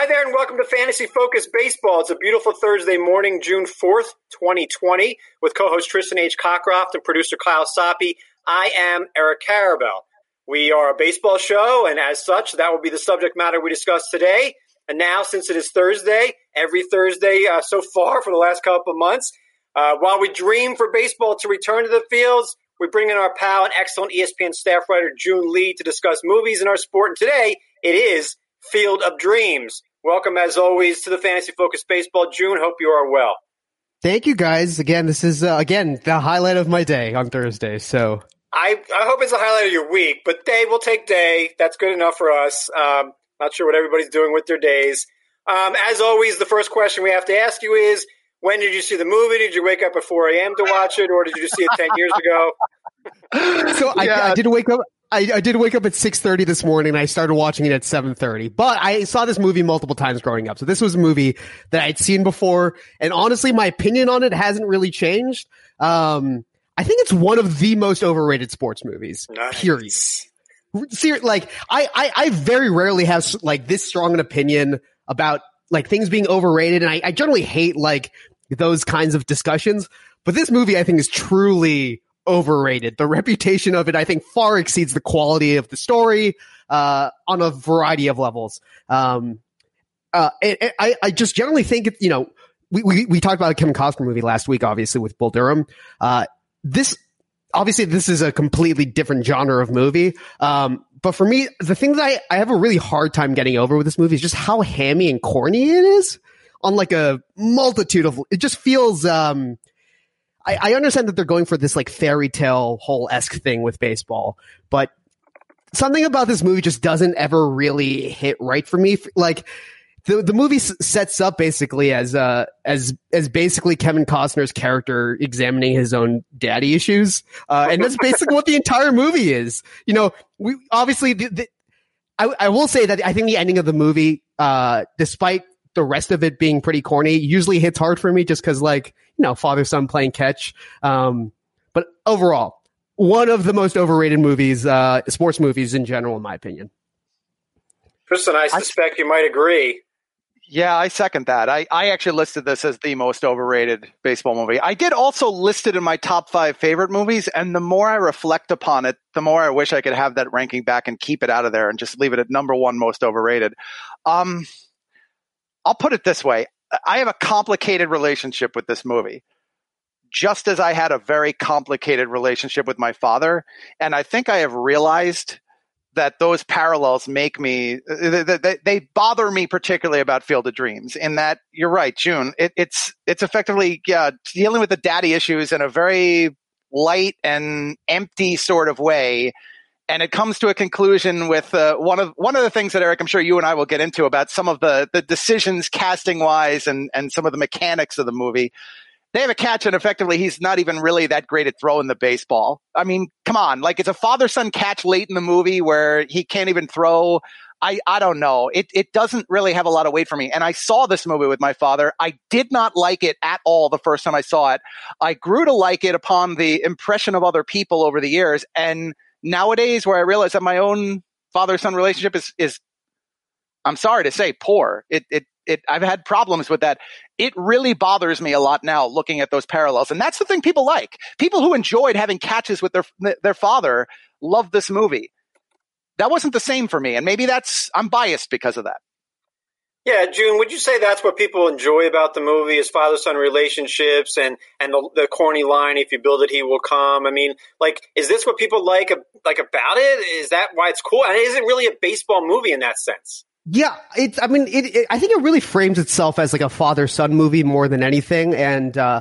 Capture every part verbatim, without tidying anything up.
Hi there, and welcome to Fantasy Focus Baseball. It's a beautiful Thursday morning, June fourth, twenty twenty, with co-host Tristan H. Cockcroft and producer Kyle Sopi. I am Eric Carabel. We are a baseball show, and as such, that will be the subject matter we discuss today. And now, since it is Thursday, every Thursday uh, so far for the last couple of months, uh, while we dream for baseball to return to the fields, we bring in our pal and excellent E S P N staff writer Joon Lee to discuss movies in our sport. And today, it is Field of Dreams. Welcome, as always, to the Fantasy Focus Baseball. June, hope you are well. Thank you, guys. Again, this is, uh, again, the highlight of my day on Thursday. So I, I hope it's the highlight of your week, but day, we'll take day. That's good enough for us. Um, not sure what everybody's doing with their days. Um, as always, the first question we have to ask you is, when did you see the movie? Did you wake up at four a.m. to watch it, or did you just see it ten years ago? So yeah. I, I did wake up. I, I did wake up at six thirty this morning, and I started watching it at seven thirty. But I saw this movie multiple times growing up. So this was a movie that I'd seen before. And honestly, my opinion on it hasn't really changed. Um, I think it's one of the most overrated sports movies, nice. Period. Ser- like, I, I, I very rarely have like this strong an opinion about like things being overrated. And I, I generally hate like those kinds of discussions. But this movie, I think, is truly overrated. The reputation of it, I think, far exceeds the quality of the story uh, on a variety of levels. Um, uh, it, it, I, I just generally think, you know, we, we, we talked about a Kevin Costner movie last week, obviously, with Bull Durham. Uh, this, obviously, this is a completely different genre of movie. Um, but for me, the thing that I, I have a really hard time getting over with this movie is just how hammy and corny it is on like a multitude of, it just feels, um, I understand that they're going for this like fairy tale whole-esque thing with baseball, but something about this movie just doesn't ever really hit right for me. Like the the movie s- sets up basically as uh as as basically Kevin Costner's character examining his own daddy issues, uh, and that's basically what the entire movie is. You know, we obviously the, the, I, I will say that I think the ending of the movie, uh, despite the rest of it being pretty corny, usually hits hard for me just because, like, you know, father son playing catch. Um, but overall, one of the most overrated movies, uh, sports movies in general, in my opinion. Tristan, I suspect I, you might agree. Yeah, I second that. I, I actually listed this as the most overrated baseball movie. I did also list it in my top five favorite movies. And the more I reflect upon it, the more I wish I could have that ranking back and keep it out of there and just leave it at number one most overrated. Um, I'll put it this way. I have a complicated relationship with this movie, just as I had a very complicated relationship with my father. And I think I have realized that those parallels make me, they, they bother me particularly about Field of Dreams, in that you're right, June, it, it's, it's effectively yeah, dealing with the daddy issues in a very light and empty sort of way. And it comes to a conclusion with uh, one of one of the things that, Eric, I'm sure you and I will get into about some of the, the decisions casting-wise and, and some of the mechanics of the movie. They have a catch, and effectively he's not even really that great at throwing the baseball. I mean, come on. Like, it's a father-son catch late in the movie where he can't even throw. I, I don't know. It, it doesn't really have a lot of weight for me. And I saw this movie with my father. I did not like it at all the first time I saw it. I grew to like it upon the impression of other people over the years, and nowadays, where I realize that my own father-son relationship is, is, I'm sorry to say, poor. It, it, it, I've had problems with that. It really bothers me a lot now looking at those parallels. And that's the thing people like. People who enjoyed having catches with their, their father love this movie. That wasn't the same for me. And maybe that's, I'm biased because of that. Yeah, June, would you say that's what people enjoy about the movie is father-son relationships and, and the, the corny line, if you build it, he will come? I mean, like, is this what people like like about it? Is that why it's cool? And is it really a baseball movie in that sense? Yeah, it's, I mean, it, it, I think it really frames itself as like a father-son movie more than anything. And, uh,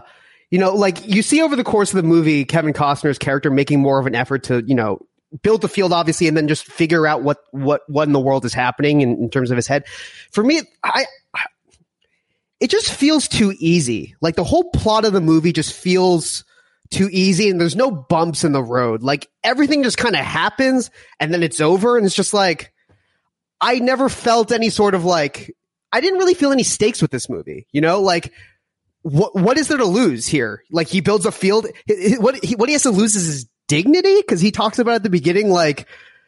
you know, like you see over the course of the movie, Kevin Costner's character making more of an effort to, you know, build the field, obviously, and then just figure out what, what, what in the world is happening in, in terms of his head. For me, I, I, it just feels too easy. Like the whole plot of the movie just feels too easy, and there's no bumps in the road. Like everything just kind of happens, and then it's over, and it's just like, I never felt any sort of like, I didn't really feel any stakes with this movie, you know, like, what, what is there to lose here? Like he builds a field. What he, what he has to lose is his dignity, because he talks about at the beginning, like,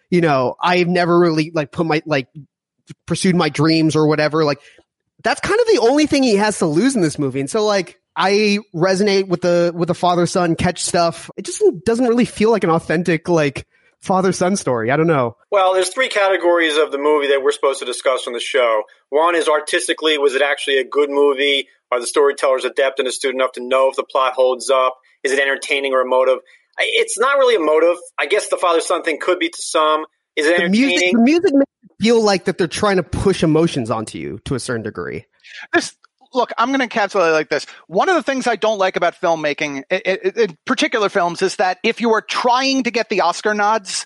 you know, I've never really like put my like pursued my dreams or whatever. Like, that's kind of the only thing he has to lose in this movie. And so, like, I resonate with the with the father-son catch stuff. It just doesn't really feel like an authentic, like, father-son story. I don't know. Well, there's three categories of the movie that we're supposed to discuss on the show. One is artistically, was it actually a good movie? Are the storytellers adept and astute enough to know if the plot holds up? Is it entertaining or emotive? It's not really emotive. I guess the father-son thing could be to some. Is it entertaining? The music, the music makes it feel like that they're trying to push emotions onto you to a certain degree. This, look, I'm going to encapsulate it like this. One of the things I don't like about filmmaking, in particular films, is that if you are trying to get the Oscar nods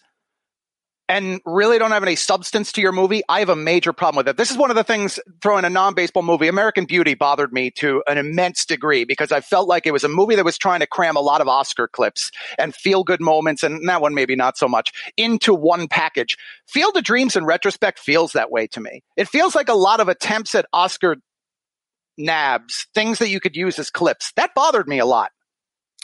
and really don't have any substance to your movie, I have a major problem with it. This is one of the things, throwing a non-baseball movie, American Beauty bothered me to an immense degree because I felt like it was a movie that was trying to cram a lot of Oscar clips and feel-good moments, and that one maybe not so much, into one package. Field of Dreams, in retrospect, feels that way to me. It feels like a lot of attempts at Oscar nabs, things that you could use as clips. That bothered me a lot.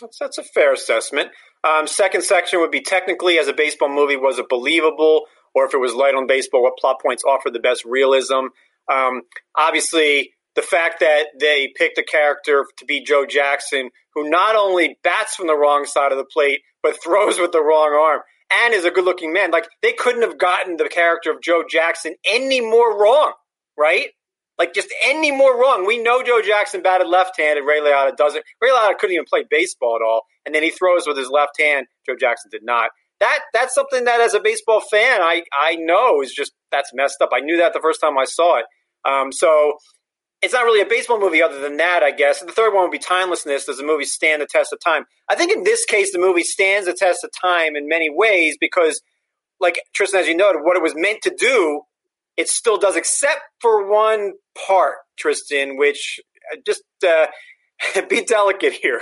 That's, that's a fair assessment. Um, second section would be technically, as a baseball movie, was it believable? Or if it was light on baseball, what plot points offered the best realism? Um, obviously, the fact that they picked a character to be Joe Jackson, who not only bats from the wrong side of the plate, but throws with the wrong arm and is a good-looking man. Like, they couldn't have gotten the character of Joe Jackson any more wrong, right? Like, just any more wrong. We know Joe Jackson batted left-handed. Ray Liotta doesn't. Ray Liotta couldn't even play baseball at all. And then he throws with his left hand. Joe Jackson did not. That That's something that, as a baseball fan, I, I know is just – that's messed up. I knew that the first time I saw it. Um, so it's not really a baseball movie other than that, I guess. And the third one would be timelessness. Does the movie stand the test of time? I think in this case the movie stands the test of time in many ways because, like Tristan, as you noted, what it was meant to do – it still does, except for one part, Tristan, which just uh, be delicate here.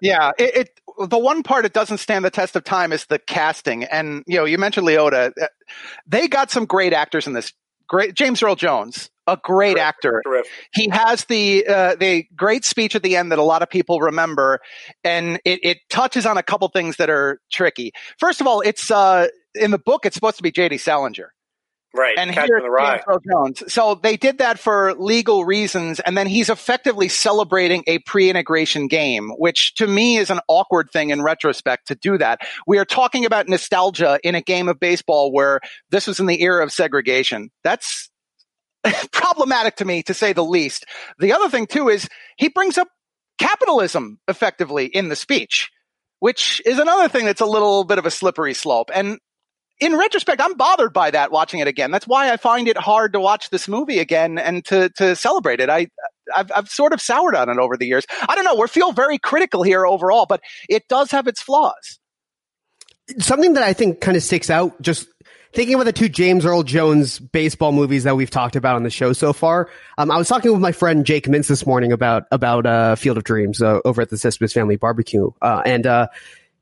yeah, it, it the one part it doesn't stand the test of time is the casting. And, you know, you mentioned Liotta. They got some great actors in this. Great James Earl Jones, a great terrific, actor. Terrific. He has the uh, the great speech at the end that a lot of people remember, and it, it touches on a couple things that are tricky. First of all, it's uh, in the book, it's supposed to be J D. Salinger. Right, and Catch the Rye. Jones. So they did that for legal reasons, and then he's effectively celebrating a pre-integration game, which to me is an awkward thing in retrospect to do that. We are talking about nostalgia in a game of baseball where this was in the era of segregation. That's problematic to me, to say the least. The other thing, too, is he brings up capitalism effectively in the speech, which is another thing that's a little bit of a slippery slope. And in retrospect, I'm bothered by that watching it again. That's why I find it hard to watch this movie again and to, to celebrate it. I, I've, I've sort of soured on it over the years. I don't know. We feel very critical here overall, but it does have its flaws. Something that I think kind of sticks out, just thinking about the two James Earl Jones baseball movies that we've talked about on the show so far. Um, I was talking with my friend Jake Mintz this morning about about uh, Field of Dreams uh, over at the Sespis Family Barbecue. Uh, and uh,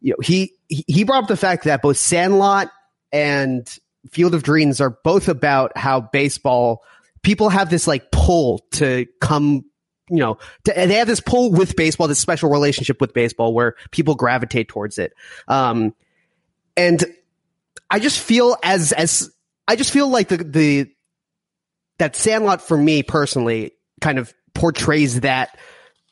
you know, he he brought up the fact that both Sandlot and Field of Dreams are both about how baseball people have this like pull to come, you know, to, they have this pull with baseball, this special relationship with baseball where people gravitate towards it. Um, and I just feel as, as I just feel like the, the, that Sandlot for me personally kind of portrays that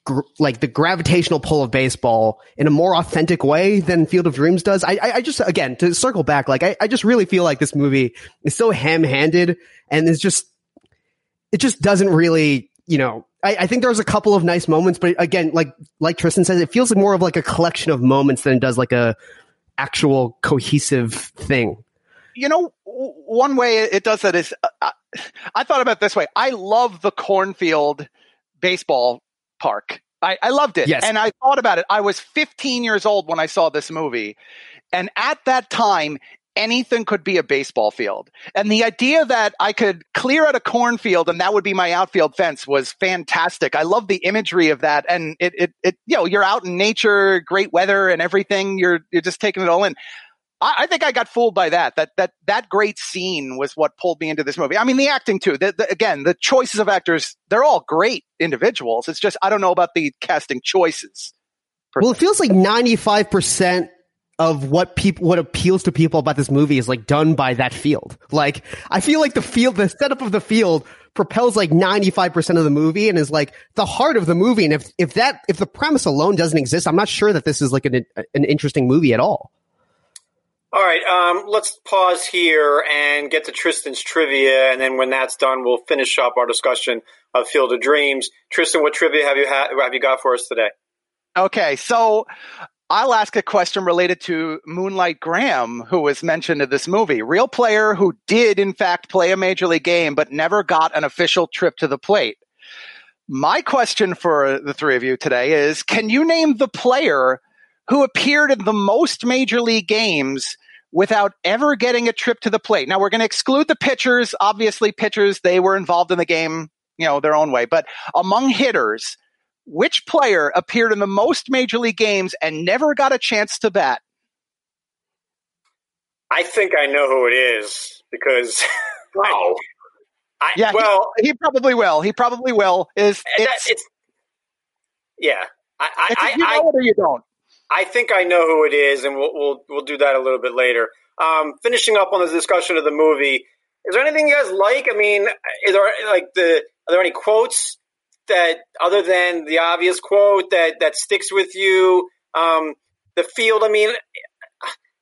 gr- like the gravitational pull of baseball in a more authentic way than Field of Dreams does. I, I, I just, again, to circle back, like I, I just really feel like this movie is so ham-handed and it's just, it just doesn't really, you know, I, I think there's a couple of nice moments, but again, like, like Tristan says, it feels like more of like a collection of moments than it does like a actual cohesive thing. You know, one way it does that is, uh, I, I thought about it this way. I love the cornfield baseball park. I, I loved it. Yes. And I thought about it. I was fifteen years old when I saw this movie. And at that time, anything could be a baseball field. And the idea that I could clear out a cornfield and that would be my outfield fence was fantastic. I love the imagery of that. And it, it, it, you know, you're out in nature, great weather and everything. You're, you're just taking it all in. I, I think I got fooled by that. That, that, that great scene was what pulled me into this movie. I mean, the acting too, the, the, again, the choices of actors, they're all great individuals. It's just, I don't know about the casting choices. Well, it feels like ninety-five percent of what people, what appeals to people about this movie is like done by that field. Like, I feel like the field, the setup of the field propels like ninety-five percent of the movie and is like the heart of the movie. And if, if that, if the premise alone doesn't exist, I'm not sure that this is like an, an interesting movie at all. All right. Um, let's pause here and get to Tristan's trivia. And then when that's done, we'll finish up our discussion of Field of Dreams. Tristan, what trivia have you ha- have you got for us today? Okay. So, I'll ask a question related to Moonlight Graham, who was mentioned in this movie. Real player who did, in fact, play a major league game, but never got an official trip to the plate. My question for the three of you today is, can you name the player who appeared in the most major league games without ever getting a trip to the plate? Now, we're going to exclude the pitchers. Obviously, pitchers, they were involved in the game, you know, their own way. But among hitters, which player appeared in the most major league games and never got a chance to bat? I think I know who it is because wow. I, I, yeah, well, he, he probably will. He probably will. Is it's, it's yeah? I, I, it's if you I, know I, it or you don't. I think I know who it is, and we'll we'll we'll do that a little bit later. Um, finishing up on the discussion of the movie, is there anything you guys like? I mean, is there like the are there any quotes that, other than the obvious quote, that, that sticks with you? Um, the field, I mean,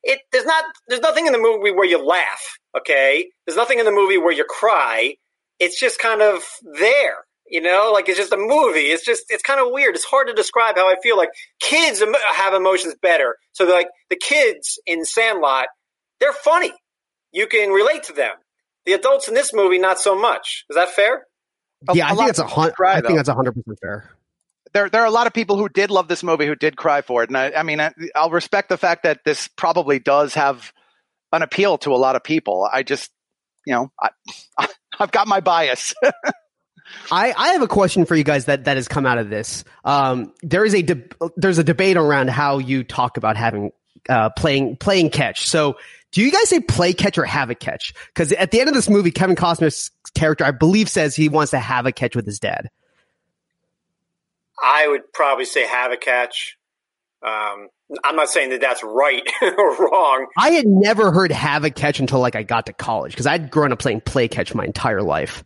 it there's not there's nothing in the movie where you laugh, okay? There's nothing in the movie where you cry. It's just kind of there, you know? Like, it's just a movie. It's just, it's kind of weird. It's hard to describe how I feel. Like, kids em- have emotions better. So, like, the kids in Sandlot, they're funny. You can relate to them. The adults in this movie, not so much. Is that fair? A, yeah, I think, it's a hun- cry, I think that's one hundred percent fair. There there are a lot of people who did love this movie who did cry for it. And I, I mean, I, I'll respect the fact that this probably does have an appeal to a lot of people. I just, you know, I, I, I've got my bias. I, I have a question for you guys that, that has come out of this. Um, there is a de- there's a debate around how you talk about having uh, playing playing catch. So do you guys say play catch or have a catch? Because at the end of this movie, Kevin Costner's character, I believe, says he wants to have a catch with his dad. I would probably say have a catch. Um, I'm not saying that that's right or wrong. I had never heard have a catch until like I got to college because I'd grown up playing play catch my entire life.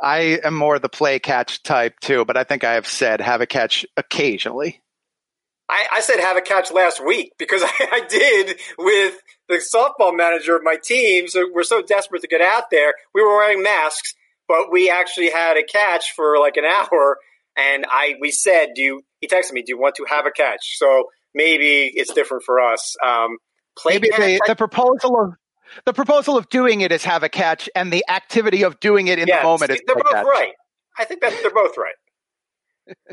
I am more the play catch type too, but I think I have said have a catch occasionally. I, I said have a catch last week because I, I did with the softball manager of my team. So we're so desperate to get out there. We were wearing masks, but we actually had a catch for like an hour. And I we said, do you, he texted me, do you want to have a catch? So maybe it's different for us. Um, play maybe the, the proposal of the proposal of doing it is have a catch, and the activity of doing it in yeah, the moment see, is they're both catch. Right. I think that they're both right.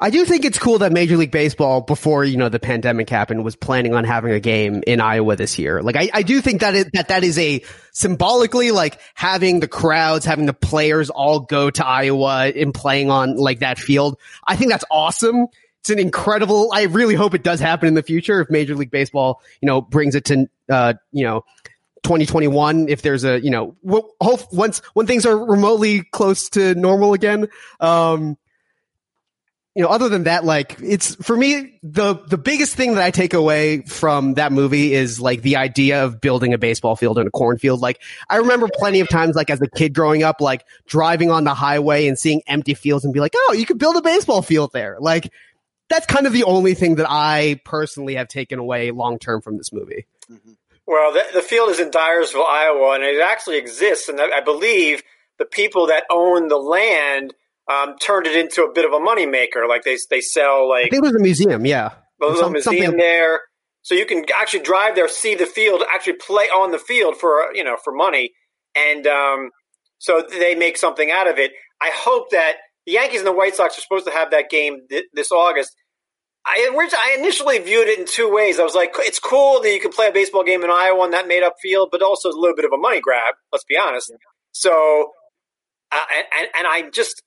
I do think it's cool that Major League Baseball, before you know the pandemic happened, was planning on having a game in Iowa this year. Like, I, I do think that it, that that is a symbolically like having the crowds, having the players all go to Iowa and playing on like that field. I think that's awesome. It's an incredible. I really hope it does happen in the future if Major League Baseball, you know, brings it to uh, you know twenty twenty-one. If there's a you know we'll, hope once when things are remotely close to normal again. Um, You know, other than that, like it's for me, the the biggest thing that I take away from that movie is like the idea of building a baseball field in a cornfield. Like I remember plenty of times, like as a kid growing up, like driving on the highway and seeing empty fields and be like, oh, you could build a baseball field there. Like that's kind of the only thing that I personally have taken away long term from this movie. Mm-hmm. Well, the, the field is in Dyersville, Iowa, and it actually exists. And I believe the people that own the land Um, turned it into a bit of a moneymaker. Like they they sell like I think it was a museum, yeah. A little Some, museum there. So you can actually drive there, see the field, actually play on the field for you know, for money. And um, so they make something out of it. I hope that the Yankees and the White Sox are supposed to have that game th- this August. I I initially viewed it in two ways. I was like, it's cool that you can play a baseball game in Iowa on that made up field, but also a little bit of a money grab, let's be honest. Yeah. So uh, and and I just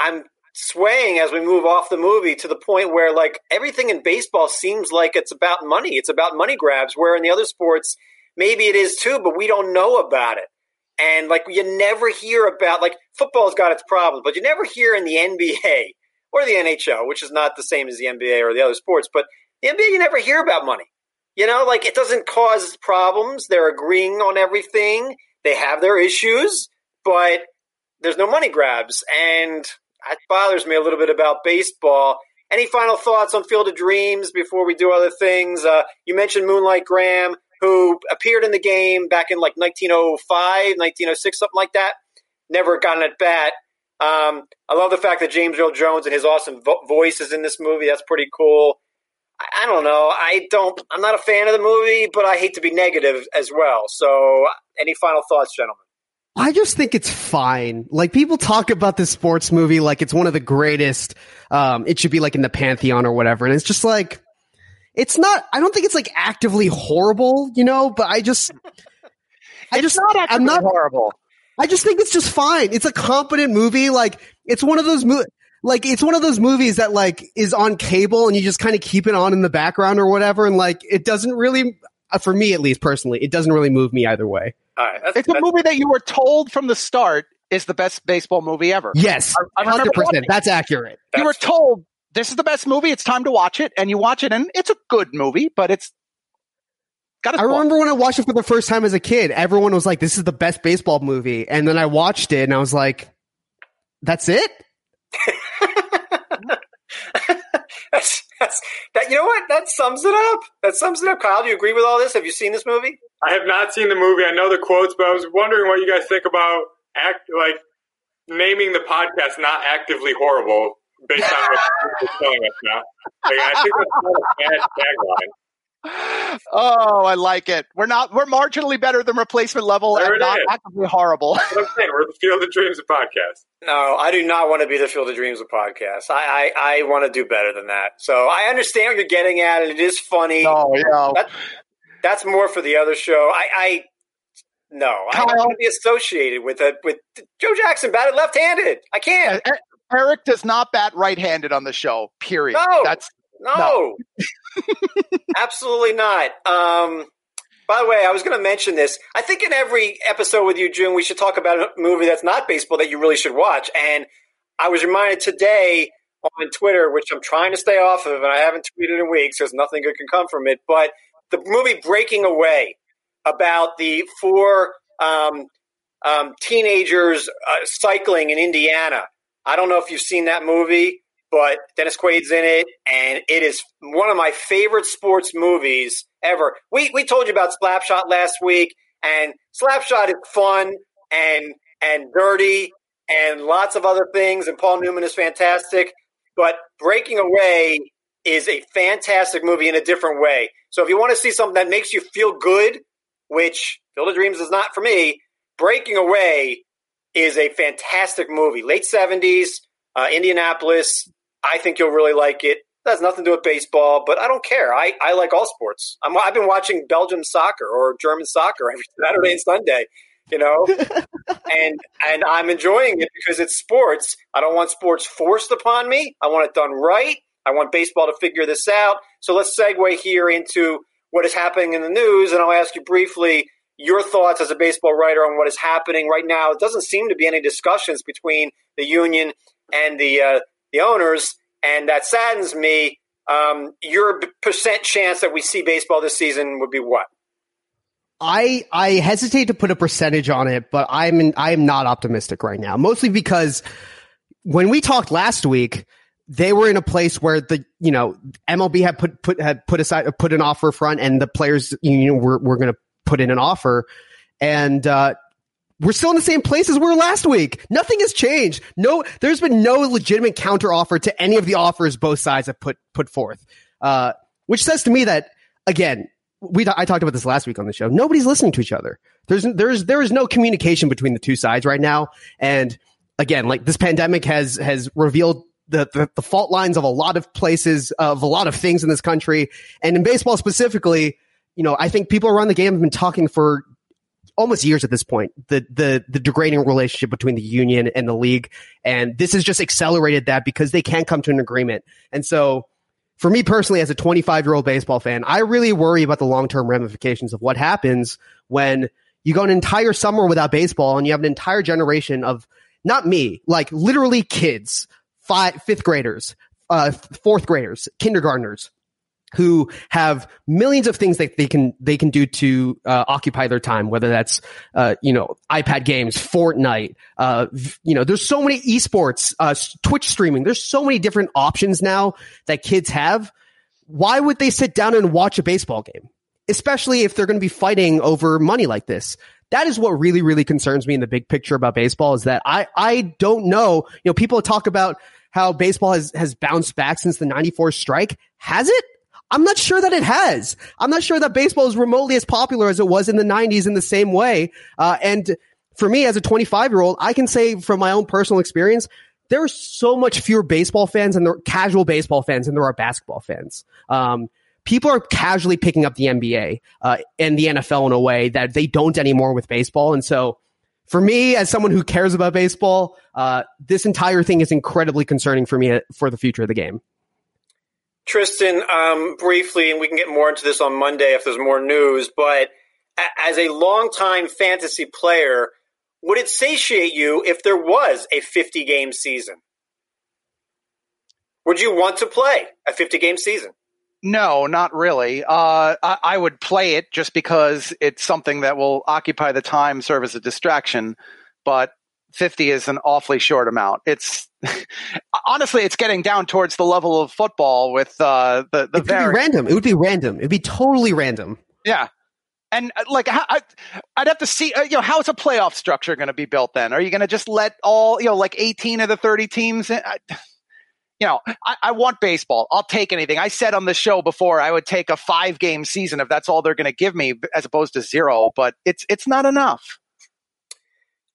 I'm swaying as we move off the movie to the point where like everything in baseball seems like it's about money. It's about money grabs, where in the other sports, maybe it is too, but we don't know about it. And like you never hear about like football's got its problems, but you never hear in the N B A or the N H L, which is not the same as the N B A or the other sports, but the N B A, you never hear about money. You know, like, it doesn't cause problems. They're agreeing on everything. They have their issues, but there's no money grabs. And that bothers me a little bit about baseball. Any final thoughts on Field of Dreams before we do other things? Uh, you mentioned Moonlight Graham, who appeared in the game back in like nineteen oh five, nineteen oh six, something like that. Never got an at-bat. Um, I love the fact that James Earl Jones and his awesome vo- voice is in this movie. That's pretty cool. I, I don't know. I don't, I'm not a fan of the movie, but I hate to be negative as well. So any final thoughts, gentlemen? I just think it's fine. Like, people talk about this sports movie like it's one of the greatest. Um, it should be like in the Pantheon or whatever. And it's just like, it's not, I don't think it's like actively horrible, you know, but I just, I just, not I'm not horrible. I just think it's just fine. It's a competent movie. Like, it's one of those mo- like it's one of those movies that like is on cable and you just kind of keep it on in the background or whatever. And like, it doesn't really, for me at least personally, it doesn't really move me either way. All right, that's, it's that's, a movie that you were told from the start is the best baseball movie ever. Yes, I, I one hundred percent. That's accurate. That's, you were told this is the best movie. It's time to watch it, and you watch it, and it's a good movie, but it's got a I remember when I watched it for the first time as a kid. Everyone was like, "This is the best baseball movie," and then I watched it, and I was like, "That's it." that's, that's, that, you know what? That sums it up. That sums it up. Kyle, do you agree with all this? Have you seen this movie? I have not seen the movie. I know the quotes, but I was wondering what you guys think about act like naming the podcast "Not Actively Horrible" based on what you're telling us now. Like, I think that's not a bad tagline. Oh, I like it. We're not. We're marginally better than replacement level, there and not is. Actively horrible. That's what I'm saying. We're the Field of Dreams of podcasts. No, I do not want to be the Field of Dreams of podcasts. I, I, I want to do better than that. So I understand what you're getting at, and it is funny. Oh, no, no. yeah. That's more for the other show. I, I no, I don't want to be associated with a, with Joe Jackson batted left-handed. I can't. Eric does not bat right-handed on the show. Period. No, that's no, no. Absolutely not. Um, by the way, I was going to mention this. I think in every episode with you, June, we should talk about a movie that's not baseball that you really should watch. And I was reminded today on Twitter, which I'm trying to stay off of, and I haven't tweeted in weeks because nothing good can come from it, but the movie Breaking Away, about the four um, um, teenagers uh, cycling in Indiana. I don't know if you've seen that movie, but Dennis Quaid's in it, and it is one of my favorite sports movies ever. We we told you about Slapshot last week, and Slapshot is fun and and dirty and lots of other things, and Paul Newman is fantastic, but Breaking Away is a fantastic movie in a different way. So if you want to see something that makes you feel good, which Field of Dreams is not for me, Breaking Away is a fantastic movie. Late seventies, uh, Indianapolis. I think you'll really like it. That has nothing to do with baseball, but I don't care. I, I like all sports. I'm, I've been watching Belgium soccer or German soccer every Saturday and Sunday, you know, and and I'm enjoying it because it's sports. I don't want sports forced upon me. I want it done right. I want baseball to figure this out. So let's segue here into what is happening in the news. And I'll ask you briefly your thoughts as a baseball writer on what is happening right now. It doesn't seem to be any discussions between the union and the uh, the owners, and that saddens me. Um, your percent chance that we see baseball this season would be what? I I hesitate to put a percentage on it, but I'm in, I'm not optimistic right now, mostly because when we talked last week, they were in a place where the, you know, M L B had put, put, had put aside, put an offer front, and the players, you know, were, were going to put in an offer. And, uh, we're still in the same place as we were last week. Nothing has changed. No, there's been no legitimate counter offer to any of the offers both sides have put, put forth. Uh, which says to me that, again, we, I talked about this last week on the show. Nobody's listening to each other. There's, there's, there is no communication between the two sides right now. And again, like, this pandemic has, has revealed The, the the fault lines of a lot of places, of a lot of things in this country. And in baseball specifically, you know, I think people around the game have been talking for almost years at this point, the the the degrading relationship between the union and the league. And this has just accelerated that because they can't come to an agreement. And so for me personally, as a twenty-five-year-old baseball fan, I really worry about the long-term ramifications of what happens when you go an entire summer without baseball and you have an entire generation of, not me, like literally kids, Five, fifth graders, uh, fourth graders, kindergartners, who have millions of things that they can they can do to uh, occupy their time, whether that's uh, you know iPad games, Fortnite, uh, you know there's so many esports, uh, Twitch streaming. There's so many different options now that kids have. Why would they sit down and watch a baseball game, especially if they're going to be fighting over money like this? That is what really, really concerns me in the big picture about baseball, is that I, I don't know. You know, people talk about how baseball has, has bounced back since the ninety-four strike. Has it? I'm not sure that it has. I'm not sure that baseball is remotely as popular as it was in the nineties in the same way. Uh, and for me, as a twenty-five-year-old, I can say from my own personal experience, there are so much fewer baseball fans and there are casual baseball fans than there are basketball fans. Um, People are casually picking up the N B A uh, and the N F L in a way that they don't anymore with baseball. And so for me, as someone who cares about baseball, uh, this entire thing is incredibly concerning for me for the future of the game. Tristan, um, briefly, and we can get more into this on Monday if there's more news, but as a longtime fantasy player, would it satiate you if there was a fifty-game season? Would you want to play a fifty-game season? No, not really. Uh, I, I would play it just because it's something that will occupy the time, serve as a distraction. But fifty is an awfully short amount. It's honestly, it's getting down towards the level of football with uh, the the. It would be random. It would be random. It'd be totally random. Yeah, and like I, I'd have to see, you know, how's a playoff structure going to be built? Then are you going to just let all, you know, like eighteen of the thirty teams in? I, You know, I, I want baseball. I'll take anything. I said on the show before I would take a five-game season if that's all they're going to give me as opposed to zero, but it's it's not enough.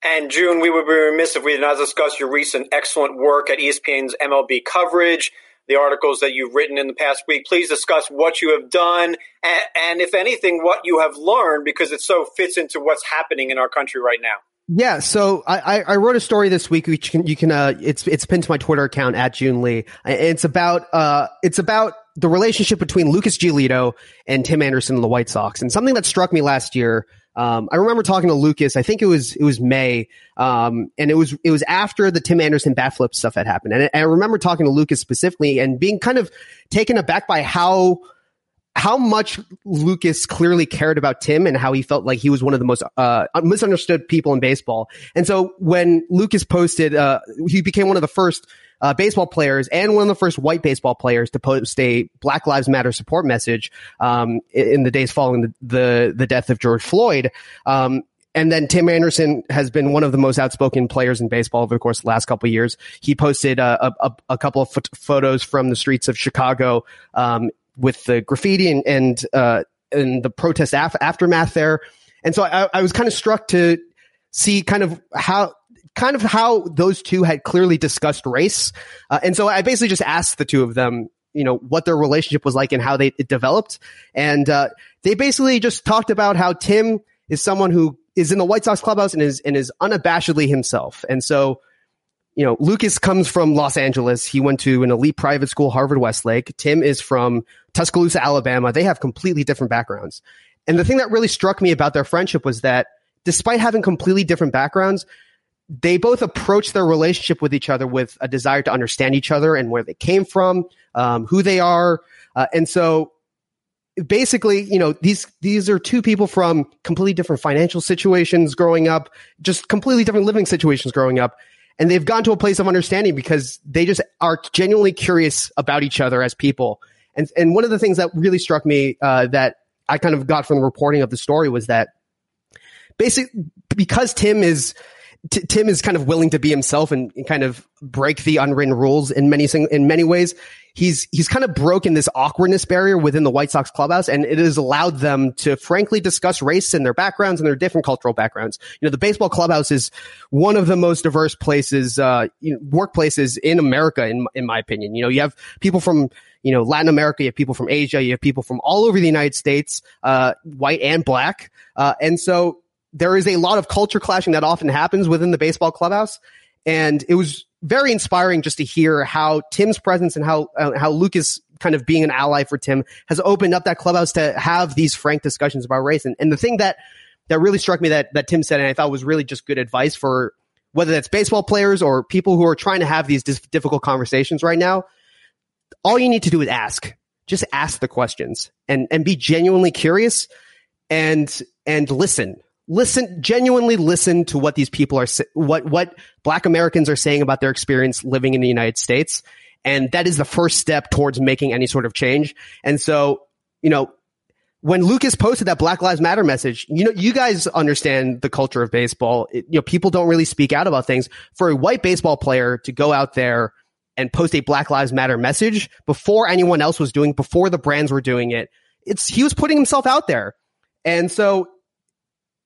And, June, we would be remiss if we did not discuss your recent excellent work at E S P N's M L B coverage, the articles that you've written in the past week. Please discuss what you have done and, and if anything, what you have learned, because it so fits into what's happening in our country right now. Yeah, so I, I wrote a story this week, which can, you can uh, it's it's pinned to my Twitter account at Joon Lee. It's about uh it's about the relationship between Lucas Giolito and Tim Anderson and the White Sox, and something that struck me last year. Um, I remember talking to Lucas. I think it was it was May, um, and it was it was after the Tim Anderson bat flip stuff had happened, and I, and I remember talking to Lucas specifically and being kind of taken aback by how. how much Lucas clearly cared about Tim and how he felt like he was one of the most uh, misunderstood people in baseball. And so when Lucas posted, uh, he became one of the first uh, baseball players and one of the first white baseball players to post a Black Lives Matter support message um, in the days following the, the, the death of George Floyd. Um, and then Tim Anderson has been one of the most outspoken players in baseball over the course of the last couple of years. He posted uh, a, a couple of ph- photos from the streets of Chicago, um, with the graffiti and, and, uh, and the protest af- aftermath there. And so I, I was kind of struck to see kind of how, kind of how those two had clearly discussed race. Uh, and so I basically just asked the two of them, you know, what their relationship was like and how they it developed. And, uh, they basically just talked about how Tim is someone who is in the White Sox clubhouse and is, and is unabashedly himself. And so, you know, Lucas comes from Los Angeles. He went to an elite private school, Harvard-Westlake. Tim is from Tuscaloosa, Alabama. They have completely different backgrounds. And the thing that really struck me about their friendship was that despite having completely different backgrounds, they both approach their relationship with each other with a desire to understand each other and where they came from, um, who they are. Uh, and so basically, you know, these these are two people from completely different financial situations growing up, just completely different living situations growing up. And they've gone to a place of understanding because they just are genuinely curious about each other as people. And and one of the things that really struck me uh, that I kind of got from the reporting of the story was that basically because Tim is t- Tim is kind of willing to be himself and, and kind of break the unwritten rules in many in many ways, he's he's kind of broken this awkwardness barrier within the White Sox clubhouse, and it has allowed them to frankly discuss race and their backgrounds and their different cultural backgrounds. You know, the baseball clubhouse is one of the most diverse places, uh, you know, workplaces in America, in in my opinion. You know, you have people from, you know, Latin America, you have people from Asia, you have people from all over the United States, uh, white and black, uh, and so there is a lot of culture clashing that often happens within the baseball clubhouse, and it was very inspiring just to hear how Tim's presence and how uh, how Lucas kind of being an ally for Tim has opened up that clubhouse to have these frank discussions about race. And, and the thing that that really struck me that that Tim said, and I thought was really just good advice for whether that's baseball players or people who are trying to have these dis- difficult conversations right now, all you need to do is ask. just ask the questions and, and be genuinely curious and and listen. Listen, genuinely listen to what these people are, what what Black Americans are saying about their experience living in the United States. And that is the first step towards making any sort of change. And so, you know, when Lucas posted that Black Lives Matter message, you know, you guys understand the culture of baseball. It, you know, people don't really speak out about things. For a white baseball player to go out there and post a Black Lives Matter message before anyone else was doing, before the brands were doing it, it's he was putting himself out there. And so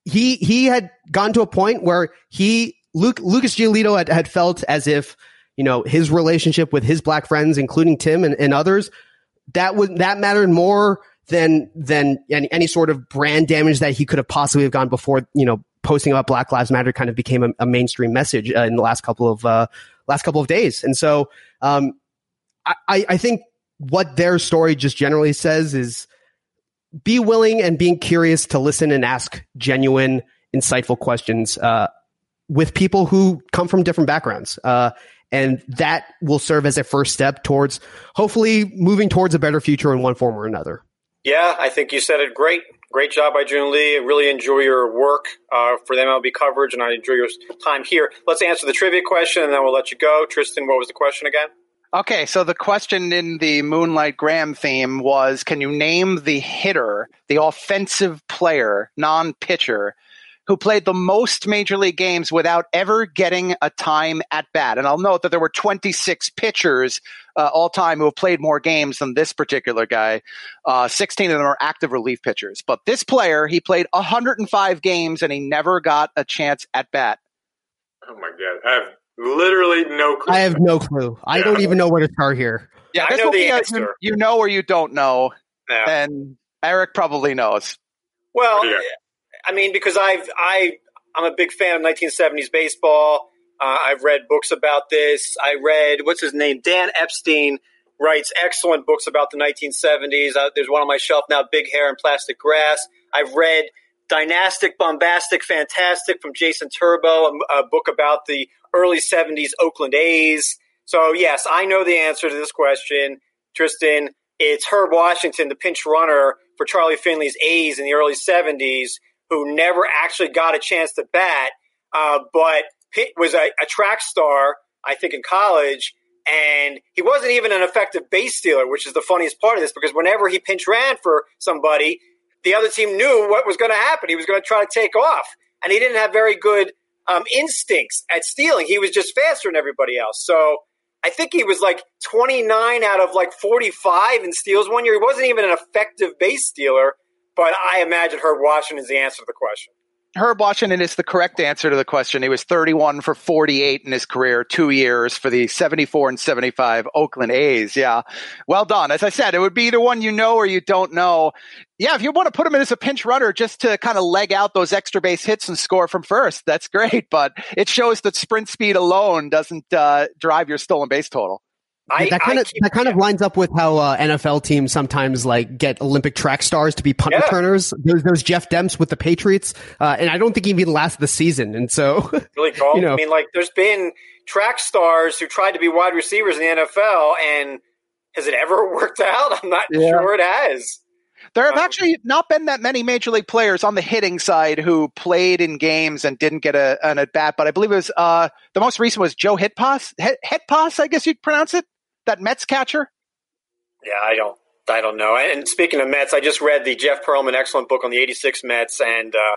he he had gone to a point where he Luke, Lucas Giolito had, had felt as if, you know, his relationship with his black friends, including Tim and, and others, that would that mattered more than than any, any sort of brand damage that he could have possibly have gone before, you know, posting about Black Lives Matter kind of became a, a mainstream message uh, in the last couple of uh, last couple of days. And so um, I, I think what their story just generally says is be willing and being curious to listen and ask genuine, insightful questions uh, with people who come from different backgrounds. Uh, and that will serve as a first step towards hopefully moving towards a better future in one form or another. Yeah, I think you said it great. Great job by Joon Lee. I really enjoy your work uh, for the M L B coverage, and I enjoy your time here. Let's answer the trivia question, and then we'll let you go. Tristan, what was the question again? Okay, so the question in the Moonlight Graham theme was, can you name the hitter, the offensive player, non-pitcher, who played the most major league games without ever getting a time at bat? And I'll note that there were twenty-six pitchers Uh, all time who have played more games than this particular guy. Uh, sixteen of them are active relief pitchers. But this player, he played one hundred five games and he never got a chance at bat. Oh my God. I have literally no clue. I have no clue. Yeah. I don't even know where to start here. Yeah, I know the answer. You, you know or you don't know. Yeah. And Eric probably knows. Well, yeah. I mean, because I've, I, I'm a big fan of nineteen seventies baseball. Uh, I've read books about this. I read, what's his name? Dan Epstein writes excellent books about the nineteen seventies. Uh, there's one on my shelf now, Big Hair and Plastic Grass. I've read Dynastic, Bombastic, Fantastic from Jason Turbo, a, a book about the early seventies Oakland A's. So, yes, I know the answer to this question, Tristan. It's Herb Washington, the pinch runner for Charlie Finley's A's in the early seventies, who never actually got a chance to bat, uh, but – Pitt was a, a track star, I think, in college, and he wasn't even an effective base stealer, which is the funniest part of this, because whenever he pinch ran for somebody, the other team knew what was going to happen. He was going to try to take off, and he didn't have very good um, instincts at stealing. He was just faster than everybody else. So I think he was like twenty-nine out of like forty-five in steals one year. He wasn't even an effective base stealer, but I imagine Herb Washington is the answer to the question. Herb Washington is the correct answer to the question. He was thirty-one for forty-eight in his career, two years for the seventy-four and seventy-five Oakland A's. Yeah. Well done. As I said, it would be either one you know or you don't know. Yeah, if you want to put him in as a pinch runner just to kind of leg out those extra base hits and score from first, that's great. But it shows that sprint speed alone doesn't uh, drive your stolen base total. I, that kind I of that kind of lines up with how uh, N F L teams sometimes like get Olympic track stars to be punt yeah. returners. There's, there's Jeff Demps with the Patriots, uh, and I don't think he even lasted the season. And so, really cool. You know, I mean, like there's been track stars who tried to be wide receivers in the N F L, and has it ever worked out? I'm not yeah. sure it has. There have actually not been that many major league players on the hitting side who played in games and didn't get a, an at bat. But I believe it was uh, the most recent was Joe Hietpas. Hietpas, I guess you'd pronounce it. That Mets catcher? Yeah, I don't I don't know. And speaking of Mets, I just read the Jeff Pearlman excellent book on the eighty-six Mets, and uh,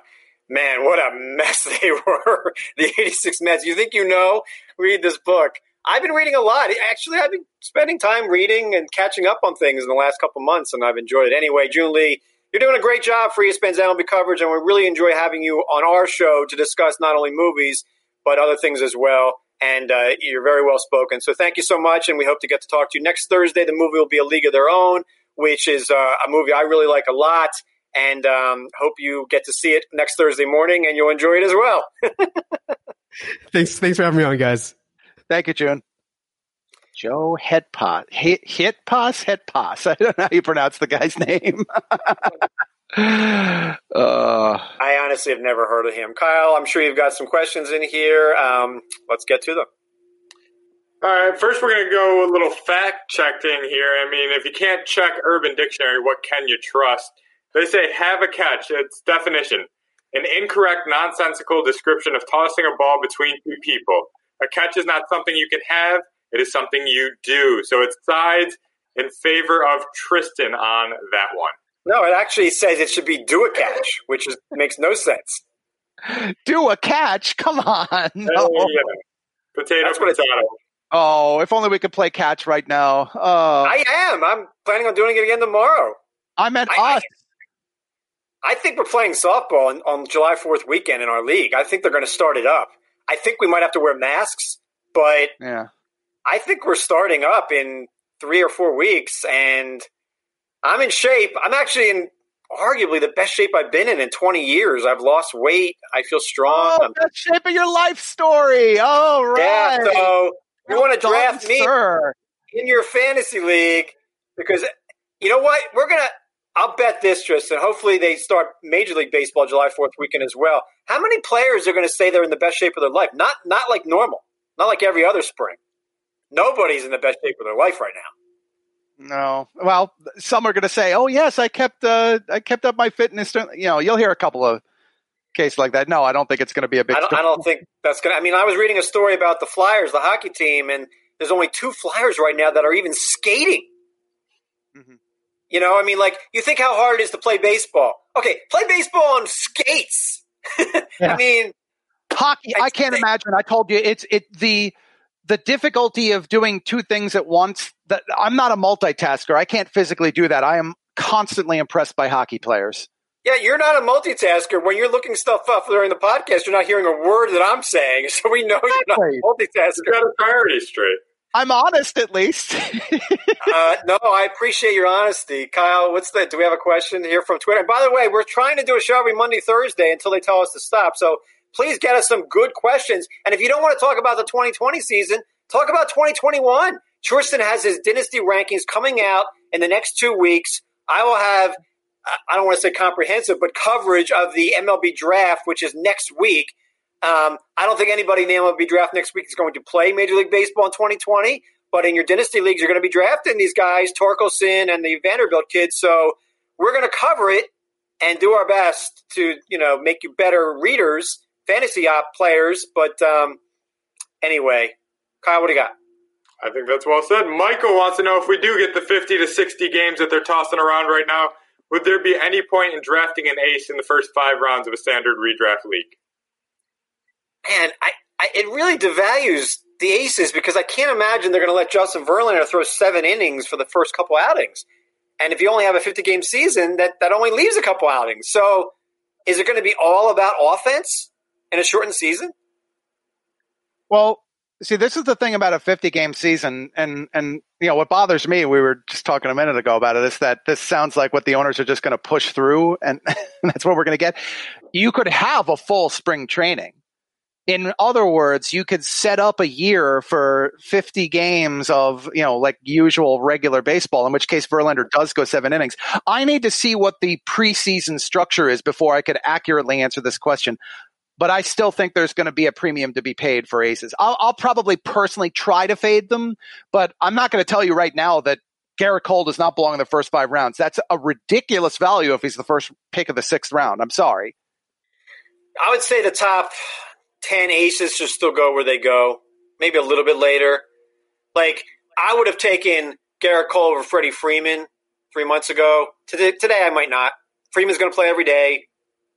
man, what a mess they were, the eighty-six Mets. You think you know? Read this book. I've been reading a lot. Actually, I've been spending time reading and catching up on things in the last couple months, and I've enjoyed it. Anyway, Joon Lee, you're doing a great job for E S P N's M L B coverage, and we really enjoy having you on our show to discuss not only movies but other things as well. And uh, you're very well spoken. So thank you so much, and we hope to get to talk to you next Thursday. The movie will be A League of Their Own, which is uh, a movie I really like a lot, and um, hope you get to see it next Thursday morning, and you'll enjoy it as well. thanks, thanks for having me on, guys. Thank you, Joon. Joe Hietpas, Hietpas, Hietpas. I don't know how you pronounce the guy's name. uh, I honestly have never heard of him. Kyle, I'm sure you've got some questions in here. Um, let's get to them. All right, first we're going to go a little fact-checking here. I mean, if you can't check Urban Dictionary, what can you trust? They say have a catch. It's definition. An incorrect, nonsensical description of tossing a ball between two people. A catch is not something you can have. It is something you do. So it sides in favor of Tristan on that one. No, it actually says it should be do a catch, which is, makes no sense. Do a catch? Come on. No. Hey, yeah. Potato, That's potato. Oh, if only we could play catch right now. Uh, I am. I'm planning on doing it again tomorrow. I meant I, us. I, I think we're playing softball on, on July fourth weekend in our league. I think they're going to start it up. I think we might have to wear masks, but yeah. I think we're starting up in three or four weeks, and I'm in shape. I'm actually in arguably the best shape I've been in in twenty years. I've lost weight. I feel strong. Oh, best shape of your life story. All right. Yeah, so you want to draft me sir. in your fantasy league because you know what? We're going to – I'll bet this, Tristan. Hopefully they start Major League Baseball July fourth weekend as well. How many players are going to say they're in the best shape of their life? Not not like normal. Not like every other spring. Nobody's in the best shape of their life right now. No. Well, some are going to say, oh, yes, I kept uh, I kept up my fitness. You know, you'll hear a couple of cases like that. No, I don't think it's going to be a big I don't, I don't think that's going to – I mean, I was reading a story about the Flyers, the hockey team, and there's only two Flyers right now that are even skating. Mm-hmm. You know, I mean, like, you think how hard it is to play baseball. Okay, play baseball on skates. Yeah. I mean – Hockey, I, I can't think. imagine. I told you it's it the – the difficulty of doing two things at once, that I'm not a multitasker. I can't physically do that. I am constantly impressed by hockey players. Yeah, you're not a multitasker. When you're looking stuff up during the podcast, you're not hearing a word that I'm saying, so we know exactly. You're not a multitasker. You got a priority straight. I'm honest, at least. uh, no, I appreciate your honesty. Kyle, what's that? Do we have a question here from Twitter? And by the way, we're trying to do a show every Monday, Thursday until they tell us to stop, so please get us some good questions. And if you don't want to talk about the twenty twenty season, talk about twenty twenty-one. Tristan has his dynasty rankings coming out in the next two weeks. I will have, I don't want to say comprehensive, but coverage of the M L B draft, which is next week. Um, I don't think anybody in the M L B draft next week is going to play Major League Baseball in twenty twenty. But in your dynasty leagues, you're going to be drafting these guys, Torkelson and the Vanderbilt kids. So we're going to cover it and do our best to, you know, make you better readers, fantasy op players, but um, anyway, Kyle, what do you got? I think that's well said. Michael wants to know if we do get the fifty to sixty games that they're tossing around right now, would there be any point in drafting an ace in the first five rounds of a standard redraft league? Man, I, I, it really devalues the aces because I can't imagine they're going to let Justin Verlander throw seven innings for the first couple outings. And if you only have a fifty-game season, that, that only leaves a couple outings. So is it going to be all about offense in a shortened season? Well, see, this is the thing about a fifty-game season, and, and you know what bothers me, we were just talking a minute ago about it, is that this sounds like what the owners are just going to push through, and that's what we're going to get. You could have a full spring training. In other words, you could set up a year for fifty games of, you know, like usual regular baseball, in which case Verlander does go seven innings. I need to see what the preseason structure is before I could accurately answer this question. But I still think there's going to be a premium to be paid for aces. I'll, I'll probably personally try to fade them, but I'm not going to tell you right now that Garrett Cole does not belong in the first five rounds. That's a ridiculous value if he's the first pick of the sixth round. I'm sorry. I would say the top ten aces should still go where they go, maybe a little bit later. Like, I would have taken Garrett Cole over Freddie Freeman three months ago. Today, today I might not. Freeman's going to play every day,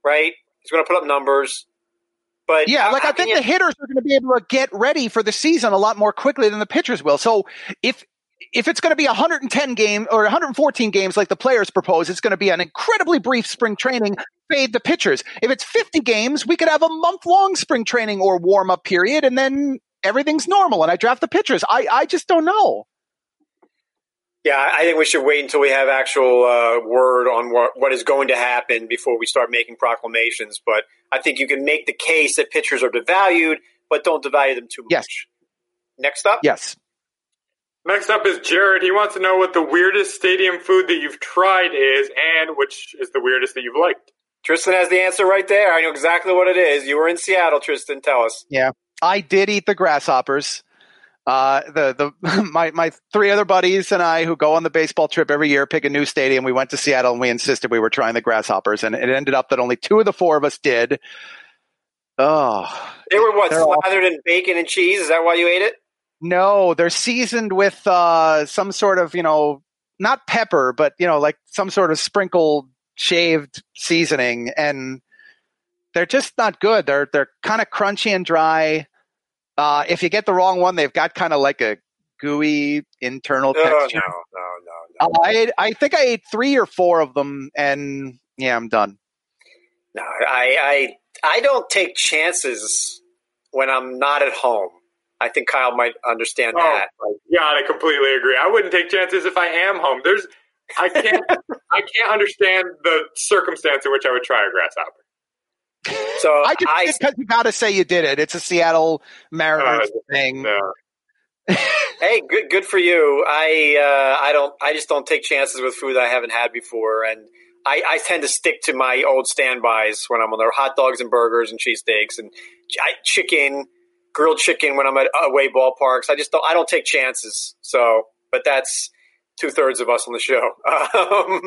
right? He's going to put up numbers. But yeah, like I think you- the hitters are going to be able to get ready for the season a lot more quickly than the pitchers will. So if if it's going to be one hundred ten games or one hundred fourteen games like the players propose, it's going to be an incredibly brief spring training, fade the pitchers. If it's fifty games, we could have a month-long spring training or warm-up period, and then everything's normal, and I draft the pitchers. I, I just don't know. Yeah, I think we should wait until we have actual uh, word on wh- what is going to happen before we start making proclamations. But I think you can make the case that pitchers are devalued, but don't devalue them too much. Yes. Next up? Yes. Next up is Jared. He wants to know what the weirdest stadium food that you've tried is and which is the weirdest that you've liked. Tristan has the answer right there. I know exactly what it is. You were in Seattle, Tristan. Tell us. Yeah, I did eat the grasshoppers. Uh, the the my my three other buddies and I who go on the baseball trip every year pick a new stadium. We went to Seattle and we insisted we were trying the Grasshoppers, and it ended up that only two of the four of us did. Oh, they were what slathered in bacon and cheese? Is that why you ate it? No, they're seasoned with uh, some sort of, you know, not pepper, but you know, like some sort of sprinkled shaved seasoning, and they're just not good. They're they're kind of crunchy and dry. Uh, if you get the wrong one, they've got kind of like a gooey internal no, texture. No, no, no, no. Uh, I, I think I ate three or four of them, and yeah, I'm done. No, I, I, I don't take chances when I'm not at home. I think Kyle might understand oh, that. Yeah, I completely agree. I wouldn't take chances if I am home. There's, I can't, I can't understand the circumstance in which I would try a grasshopper. So I just I, because you gotta say you did it. It's a Seattle Mariners uh, thing. No. Hey, good good for you. I uh, I don't I just don't take chances with food I haven't had before, and I, I tend to stick to my old standbys when I'm on there: hot dogs and burgers and cheesesteaks and chicken, grilled chicken when I'm at away ballparks. I just don't I don't take chances. So, but that's two-thirds of us on the show. Um,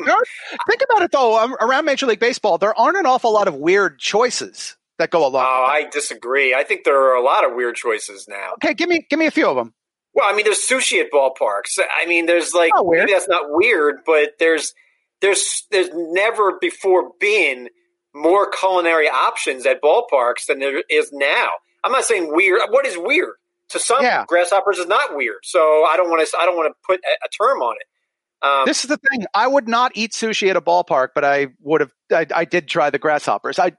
Think about it, though. Around Major League Baseball, there aren't an awful lot of weird choices that go along. Oh, with I disagree. I think there are a lot of weird choices now. Okay, give me give me a few of them. Well, I mean, there's sushi at ballparks. I mean, there's like – maybe that's not weird, but there's there's there's never before been more culinary options at ballparks than there is now. I'm not saying weird. What is weird? To some, yeah. Grasshoppers is not weird, so I don't want to. I don't want to put a, a term on it. Um, this is the thing: I would not eat sushi at a ballpark, but I would have. I, I did try the grasshoppers. I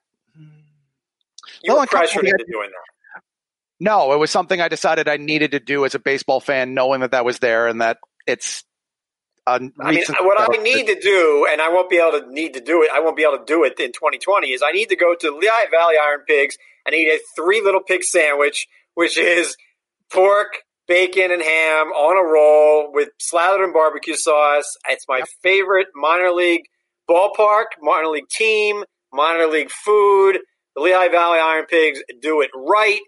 you were pressured into doing that. No, it was something I decided I needed to do as a baseball fan, knowing that that was there and that it's. I mean, what I need to do, and I won't be able to need to do it. I won't be able to do it in twenty twenty. Is I need to go to Lehigh Valley Iron Pigs and eat a three little pig sandwich, which is pork, bacon, and ham on a roll with slathered in barbecue sauce. It's my favorite minor league ballpark, minor league team, minor league food. The Lehigh Valley Iron Pigs do it right,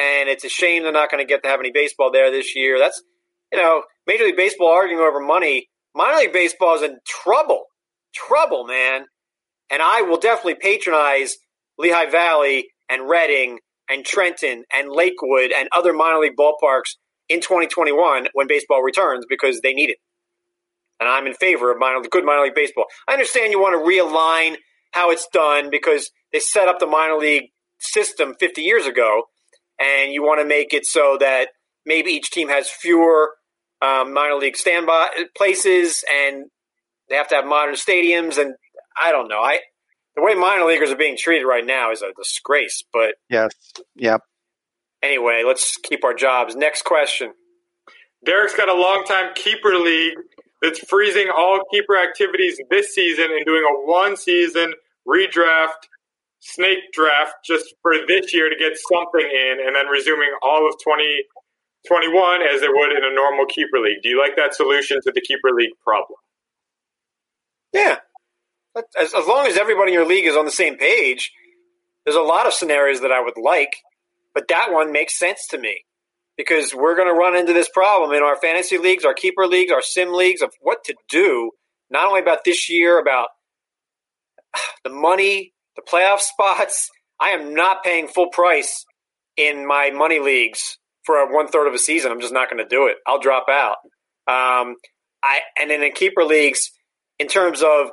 and it's a shame they're not going to get to have any baseball there this year. That's, you know, Major League Baseball arguing over money. Minor league baseball is in trouble. Trouble, man. And I will definitely patronize Lehigh Valley and Reading and Trenton and Lakewood and other minor league ballparks in twenty twenty-one when baseball returns, because they need it. And I'm in favor of minor, good minor league baseball. I understand you want to realign how it's done because they set up the minor league system fifty years ago, and you want to make it so that maybe each team has fewer um, minor league standby places and they have to have modern stadiums. And I don't know. I, The way minor leaguers are being treated right now is a disgrace, but yes, yep. Anyway, let's keep our jobs. Next question. Derek's got a long-time keeper league that's freezing all keeper activities this season and doing a one-season redraft, snake draft just for this year to get something in, and then resuming all of twenty twenty-one as it would in a normal keeper league. Do you like that solution to the keeper league problem? Yeah. As, as long as everybody in your league is on the same page, there's a lot of scenarios that I would like, but that one makes sense to me because we're going to run into this problem in our fantasy leagues, our keeper leagues, our sim leagues of what to do, not only about this year, about the money, the playoff spots. I am not paying full price in my money leagues for a one-third of a season. I'm just not going to do it. I'll drop out. Um, I And then in keeper leagues, in terms of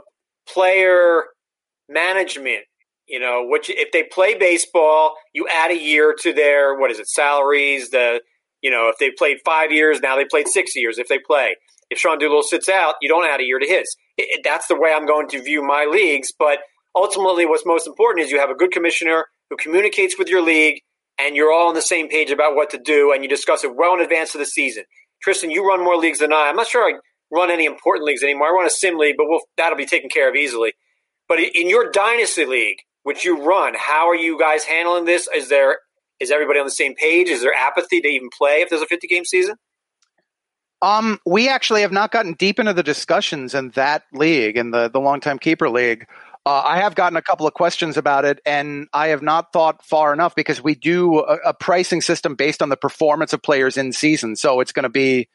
player management, you know, what you, if they play baseball, you add a year to their, what is it, salaries, the, you know, if they played five years, now they played six years. If they play, if Sean Doolittle sits out, you don't add a year to his. It, it, that's the way I'm going to view my leagues. But ultimately what's most important is you have a good commissioner who communicates with your league and you're all on the same page about what to do. And you discuss it well in advance of the season. Tristan, you run more leagues than I, I'm not sure I run any important leagues anymore. I run a sim league, but we'll, that'll be taken care of easily. But in your dynasty league, which you run, how are you guys handling this? Is there is everybody on the same page? Is there apathy to even play if there's a fifty-game season? Um, we actually have not gotten deep into the discussions in that league, in the, the long-time keeper league. Uh, I have gotten a couple of questions about it, and I have not thought far enough because we do a, a pricing system based on the performance of players in season. So it's going to be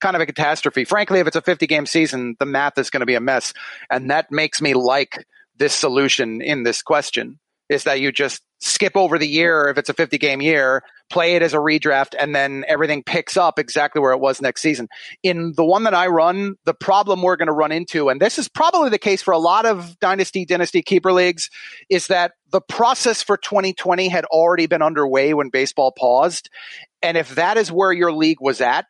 kind of a catastrophe. Frankly, if it's a fifty-game season, the math is going to be a mess. And that makes me like this solution in this question, is that you just skip over the year if it's a fifty-game year, play it as a redraft, and then everything picks up exactly where it was next season. In the one that I run, the problem we're going to run into, and this is probably the case for a lot of Dynasty, Dynasty Keeper leagues, is that the process for twenty twenty had already been underway when baseball paused. And if that is where your league was at,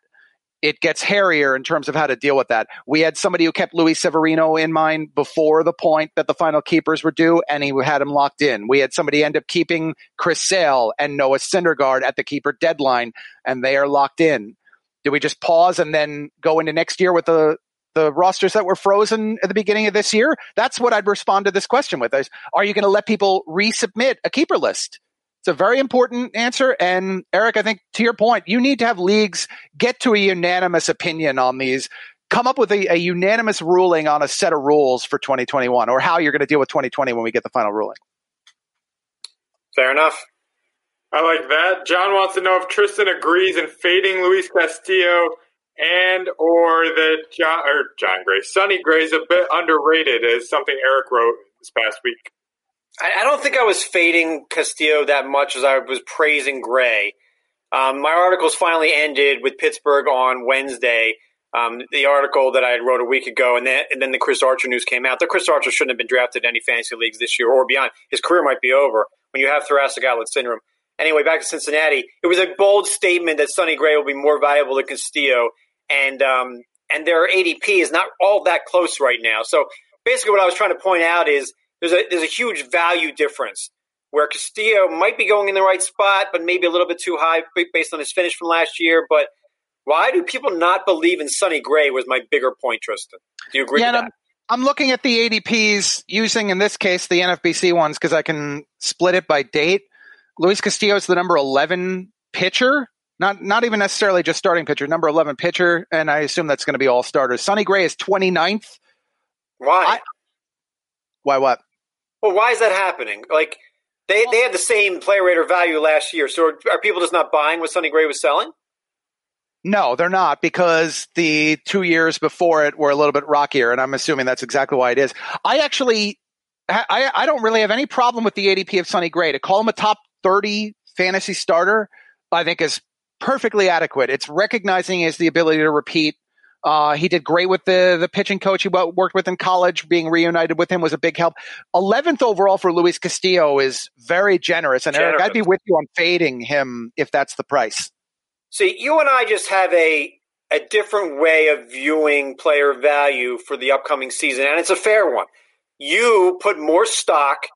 it gets hairier in terms of how to deal with that. We had somebody who kept Luis Severino in mind before the point that the final keepers were due, and he had him locked in. We had somebody end up keeping Chris Sale and Noah Syndergaard at the keeper deadline, and they are locked in. Do we just pause and then go into next year with the, the rosters that were frozen at the beginning of this year? That's what I'd respond to this question with. Is, are you going to let people resubmit a keeper list? It's a very important answer. And Eric, I think to your point, you need to have leagues get to a unanimous opinion on these, come up with a, a unanimous ruling on a set of rules for twenty twenty-one or how you're going to deal with twenty twenty when we get the final ruling. Fair enough. I like that. John wants to know if Tristan agrees in fading Luis Castillo and or that John, or John Gray, Sonny Gray is a bit underrated, as something Eric wrote this past week. I don't think I was fading Castillo that much as I was praising Gray. Um, my articles finally ended with Pittsburgh on Wednesday, um, the article that I had wrote a week ago, and then, and then the Chris Archer news came out. The Chris Archer shouldn't have been drafted in any fantasy leagues this year or beyond. His career might be over when you have thoracic outlet syndrome. Anyway, back to Cincinnati. It was a bold statement that Sonny Gray will be more valuable than Castillo, and um, and their A D P is not all that close right now. So basically what I was trying to point out is, There's a there's a huge value difference where Castillo might be going in the right spot, but maybe a little bit too high based on his finish from last year. But why do people not believe in Sonny Gray was my bigger point, Tristan. Do you agree yeah, with that? I'm, I'm looking at the A D Ps using, in this case, the N F B C ones because I can split it by date. Luis Castillo is the number eleven pitcher. Not not even necessarily just starting pitcher, number eleven pitcher, and I assume that's going to be all starters. Sonny Gray is twenty-ninth. Why? I, why what? Well, why is that happening? Like, they, they had the same player rate or value last year, so are, are people just not buying what Sonny Gray was selling? No, they're not, because the two years before it were a little bit rockier, and I'm assuming that's exactly why it is. I actually I, – I don't really have any problem with the A D P of Sonny Gray. To call him a top thirty fantasy starter, I think, is perfectly adequate. It's recognizing his the ability to repeat. Uh, he did great with the the pitching coach he worked with in college. Being reunited with him was a big help. eleventh overall for Luis Castillo is very generous. And generous. Eric, I'd be with you on fading him if that's the price. See, you and I just have a a different way of viewing player value for the upcoming season, and it's a fair one. You put more stock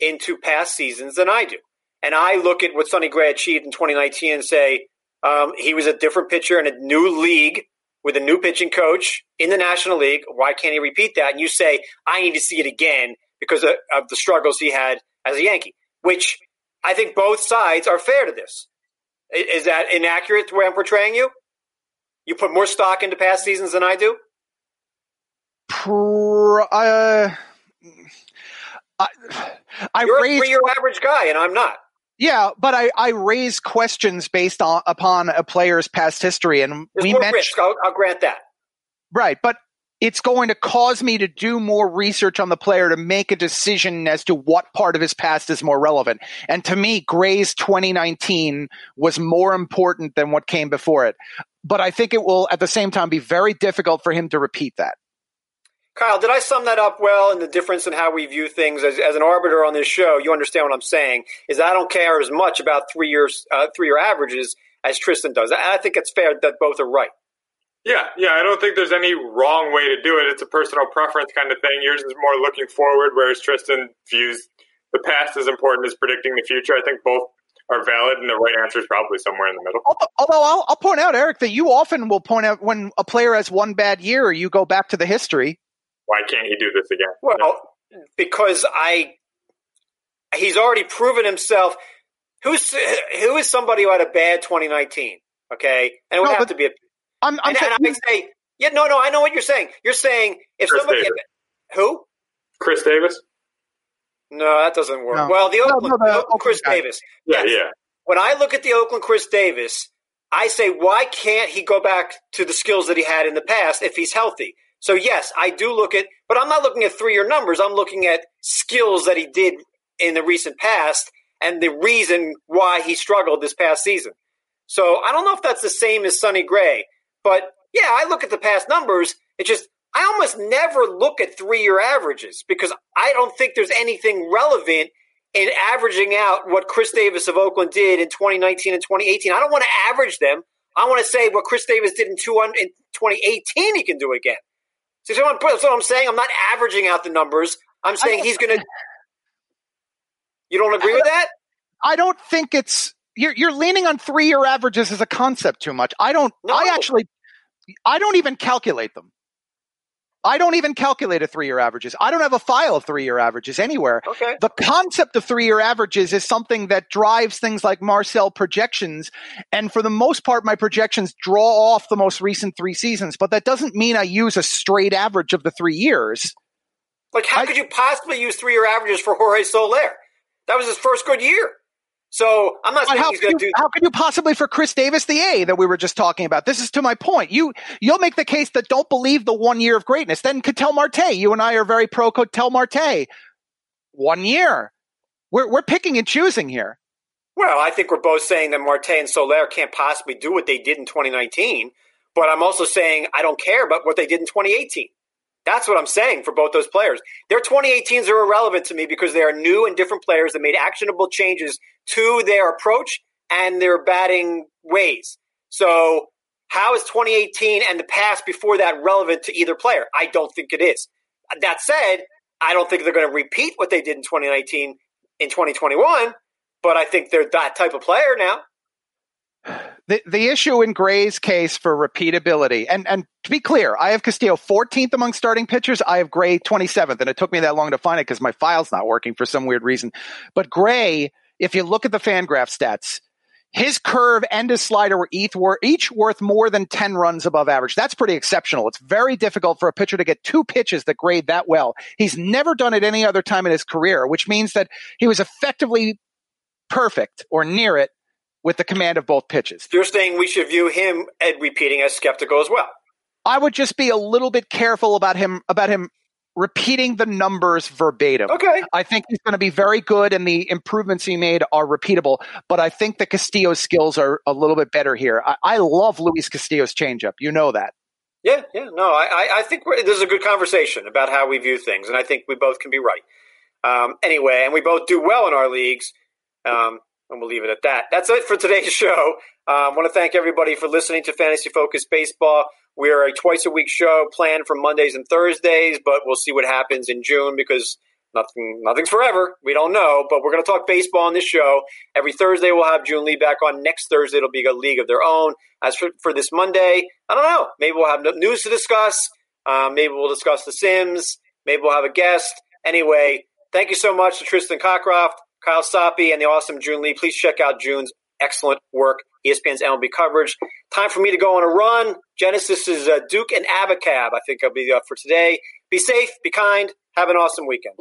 into past seasons than I do. And I look at what Sonny Gray achieved in twenty nineteen and say um, he was a different pitcher in a new league, with a new pitching coach in the National League. Why can't he repeat that? And you say, I need to see it again because of, of the struggles he had as a Yankee, which I think both sides are fair to this. Is that inaccurate the way I'm portraying you? You put more stock into past seasons than I do? Pro, uh, I, I You're raised- a three-year average guy, and I'm not. Yeah, but I, I raise questions based on upon a player's past history, and There's we more mentioned. Risk. I'll, I'll grant that. Right, but it's going to cause me to do more research on the player to make a decision as to what part of his past is more relevant. And to me, Gray's twenty nineteen was more important than what came before it. But I think it will, at the same time, be very difficult for him to repeat that. Kyle, did I sum that up well in the difference in how we view things? As, as an arbiter on this show, you understand what I'm saying, is I don't care as much about three years, uh, three-year averages as Tristan does. I, I think it's fair that both are right. Yeah, yeah, I don't think there's any wrong way to do it. It's a personal preference kind of thing. Yours is more looking forward, whereas Tristan views the past as important as predicting the future. I think both are valid, and the right answer is probably somewhere in the middle. Although, although I'll, I'll point out, Eric, that you often will point out when a player has one bad year, you go back to the history. Why can't he do this again? Well, because I – he's already proven himself. Who's Who is somebody who had a bad twenty nineteen, okay? And it would no, have to be a – I'm, I'm saying – say, yeah, no, no, I know what you're saying. You're saying if Chris somebody – who? Chris Davis. No, that doesn't work. No. Well, the Oakland, no, no, the Oakland, Oakland Chris guy. Davis. Yes. Yeah, yeah. When I look at the Oakland Chris Davis, I say, why can't he go back to the skills that he had in the past if he's healthy? So, yes, I do look at – but I'm not looking at three-year numbers. I'm looking at skills that he did in the recent past and the reason why he struggled this past season. So I don't know if that's the same as Sonny Gray. But, yeah, I look at the past numbers. It just – I almost never look at three-year averages because I don't think there's anything relevant in averaging out what Chris Davis of Oakland did in twenty nineteen and twenty eighteen. I don't want to average them. I want to say what Chris Davis did in twenty eighteen he can do again. So that's what I'm saying. I'm not averaging out the numbers. I'm saying he's going to – you don't agree with that? I don't think it's you're, – you're leaning on three-year averages as a concept too much. I don't no. – I actually – I don't even calculate them. I don't even calculate a three-year averages. I don't have a file of three-year averages anywhere. Okay. The concept of three-year averages is something that drives things like Marcel projections. And for the most part, my projections draw off the most recent three seasons. But that doesn't mean I use a straight average of the three years. Like, how I, could you possibly use three-year averages for Jorge Soler? That was his first good year. So I'm not saying he's going to do that. How could you possibly for Chris Davis, the A that we were just talking about? This is to my point. You, you'll make the case that don't believe the one year of greatness. Then Ketel Marte, you and I are very pro Ketel Marte. One year. We're, we're picking and choosing here. Well, I think we're both saying that Marte and Soler can't possibly do what they did in twenty nineteen. But I'm also saying I don't care about what they did in twenty eighteen. That's what I'm saying for both those players. Their twenty eighteens are irrelevant to me because they are new and different players that made actionable changes to their approach and their batting ways. So how is twenty eighteen and the past before that relevant to either player? I don't think it is. That said, I don't think they're going to repeat what they did in twenty nineteen in twenty twenty-one, but I think they're that type of player now. The the issue in Gray's case for repeatability, and, and to be clear, I have Castillo fourteenth among starting pitchers. I have Gray twenty-seventh, and it took me that long to find it because my file's not working for some weird reason. But Gray, if you look at the Fangraph stats, his curve and his slider were each, were each worth more than ten runs above average. That's pretty exceptional. It's very difficult for a pitcher to get two pitches that grade that well. He's never done it any other time in his career, which means that he was effectively perfect or near it with the command of both pitches. You're saying we should view him, Ed, repeating as skeptical as well. I would just be a little bit careful about him about him repeating the numbers verbatim. Okay. I think he's going to be very good, and the improvements he made are repeatable. But I think the Castillo's skills are a little bit better here. I, I love Luis Castillo's changeup. You know that. Yeah, yeah. No, I, I think we're, this is a good conversation about how we view things, and I think we both can be right. Um, anyway, and we both do well in our leagues. Um And we'll leave it at that. That's it for today's show. I um, want to thank everybody for listening to Fantasy Focus Baseball. We are a twice-a-week show planned for Mondays and Thursdays, but we'll see what happens in June because nothing, nothing's forever. We don't know, but we're going to talk baseball on this show. Every Thursday we'll have Joon Lee back on. Next Thursday it'll be a league of their own. As for, for this Monday, I don't know. Maybe we'll have news to discuss. Uh, maybe we'll discuss The Sims. Maybe we'll have a guest. Anyway, thank you so much to Tristan Cockcroft, Kyle Sopi, and the awesome Joon Lee. Please check out June's excellent work, E S P N's M L B coverage. Time for me to go on a run. Genesis is uh, Duke and Abacab. I think I'll be up for today. Be safe, be kind, have an awesome weekend.